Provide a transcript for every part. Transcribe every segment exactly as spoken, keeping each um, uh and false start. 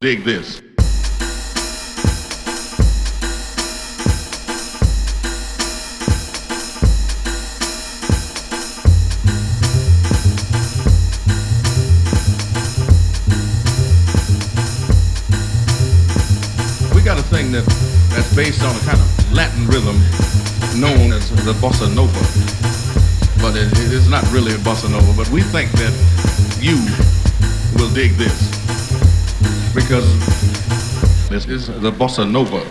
Dig this. We got a thing that, that's based on a kind of Latin rhythm known as the Bossa Nova. But it, it is not really a Bossa Nova, but we think that you will dig this. Because this is the Bossa Nova.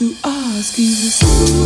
to ask you to to ask you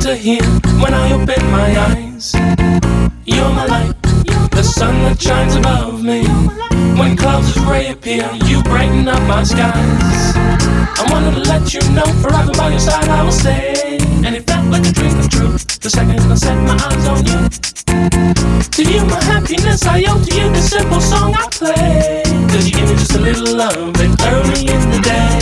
to hear when I open my eyes. You're my light, the the sun that shines above me. When clouds of gray appear, you brighten up my skies. I wanted to let you know, forever by your side I will stay. And it felt like a dream come true, the second I set my eyes on you. To you my happiness I owe, to you the simple song I play. Cause you give me just a little love, and early in the day.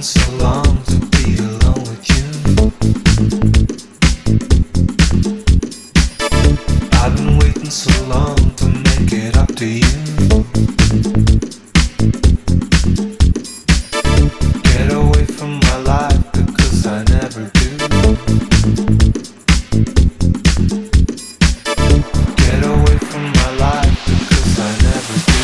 taken so long to be alone with you. I've been waiting so long to make it up to you. Get away from my life because I never do. Get away from my life because I never do.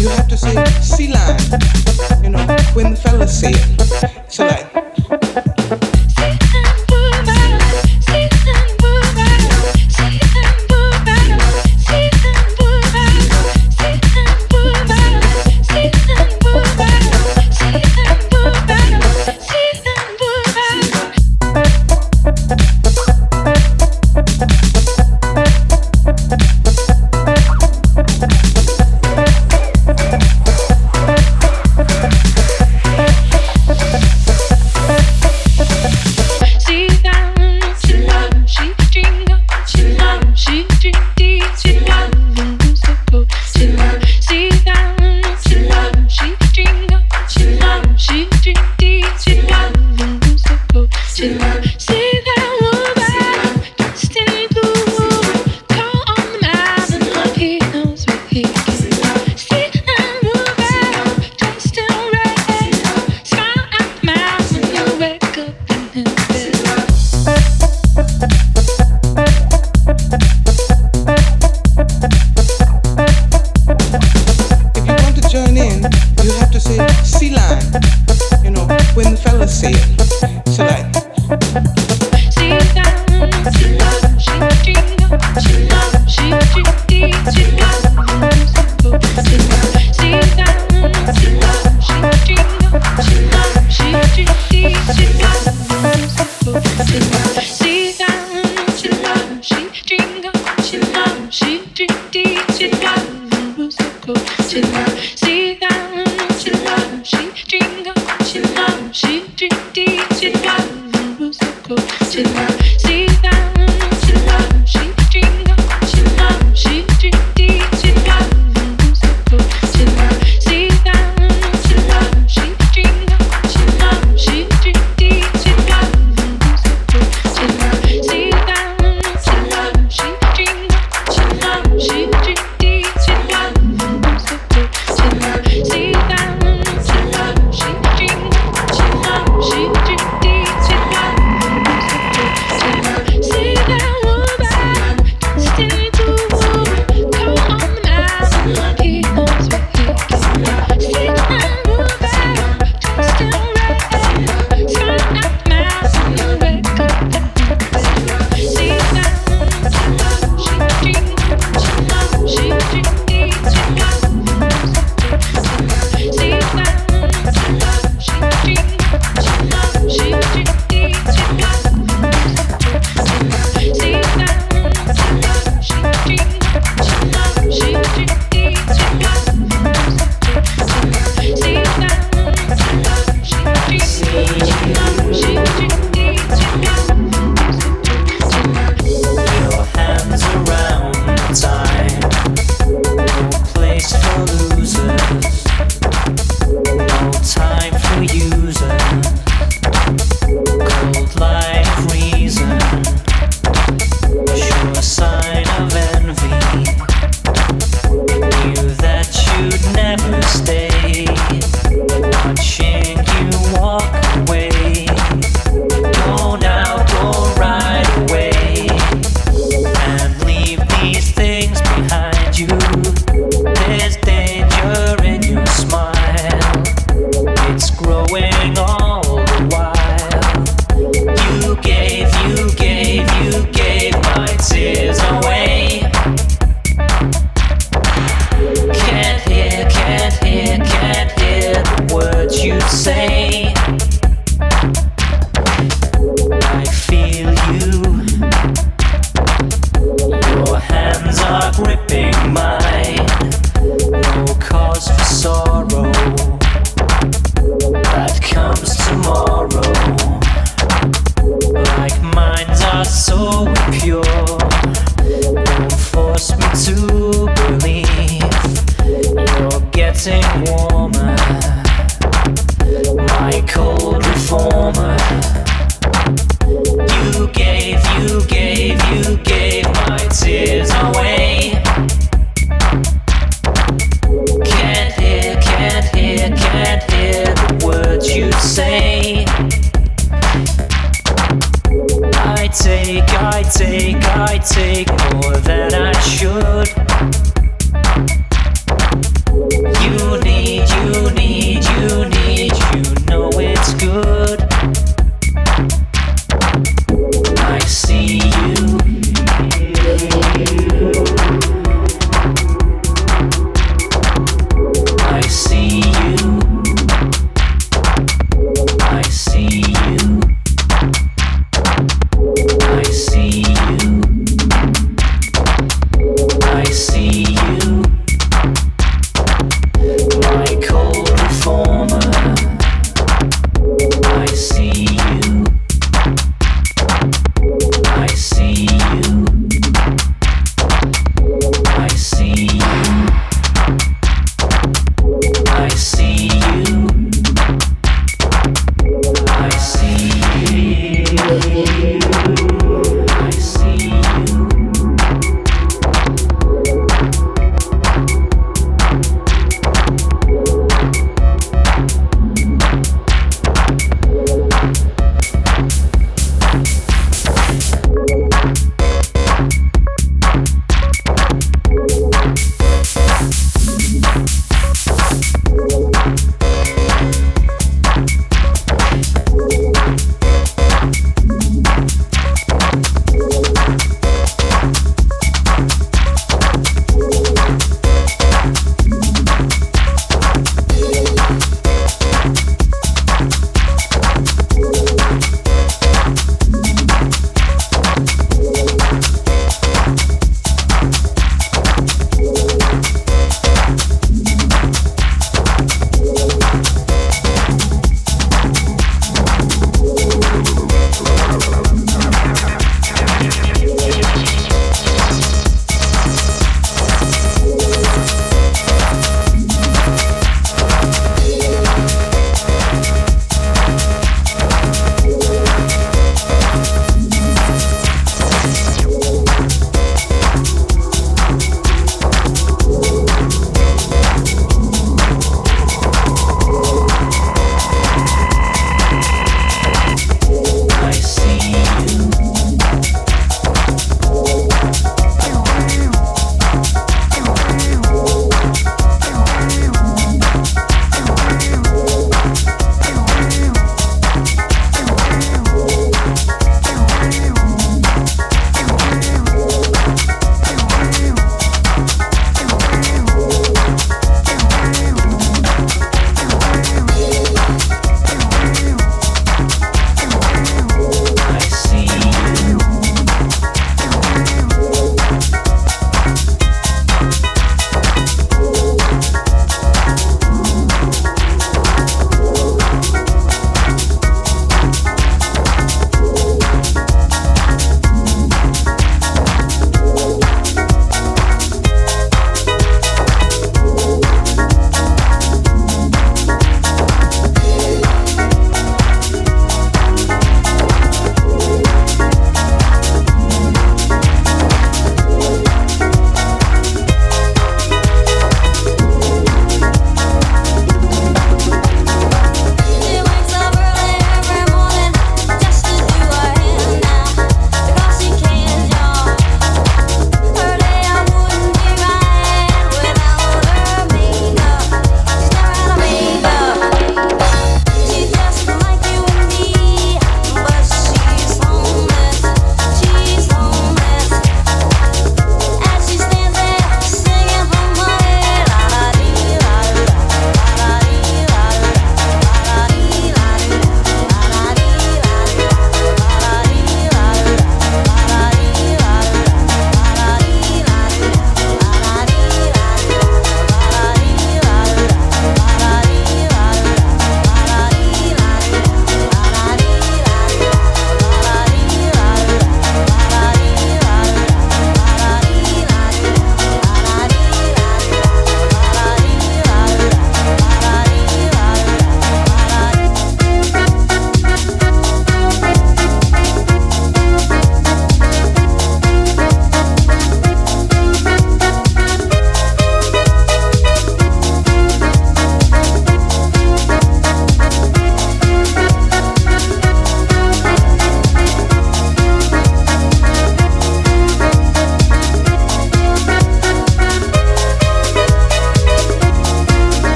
You have to say sea lion, you know, when the fellas say it. So like